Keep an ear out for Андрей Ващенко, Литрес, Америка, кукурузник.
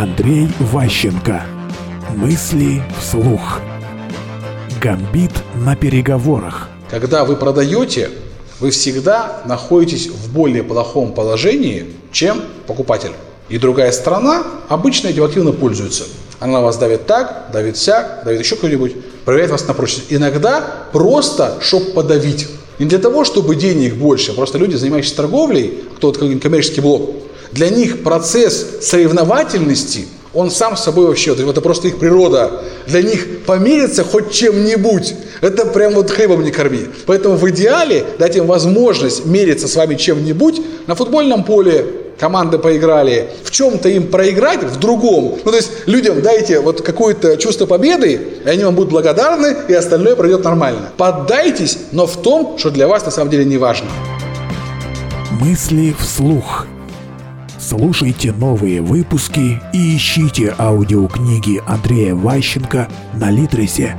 Андрей Ващенко. Мысли вслух. Гамбит на переговорах. Когда вы продаете, вы всегда находитесь в более плохом положении, чем покупатель. И другая сторона обычно этим активно пользуется. Она вас давит так, давит сяк, давит еще кто-нибудь, проверяет вас на прочность. Иногда просто, чтобы подавить. Не для того, чтобы денег больше, просто люди, занимающиеся торговлей, кто-то коммерческий блок, для них процесс соревновательности, он сам с собой вообще, это просто их природа. Для них помериться хоть чем-нибудь, это прям хлебом не корми. Поэтому в идеале дать им возможность мериться с вами чем-нибудь на футбольном поле. Команды поиграли, в чем-то им проиграть, в другом. То есть людям дайте какое-то чувство победы, и они вам будут благодарны, и остальное пройдет нормально. Поддайтесь, но в том, что для вас на самом деле не важно. Мысли вслух. Слушайте новые выпуски и ищите аудиокниги Андрея Ващенко на Литресе.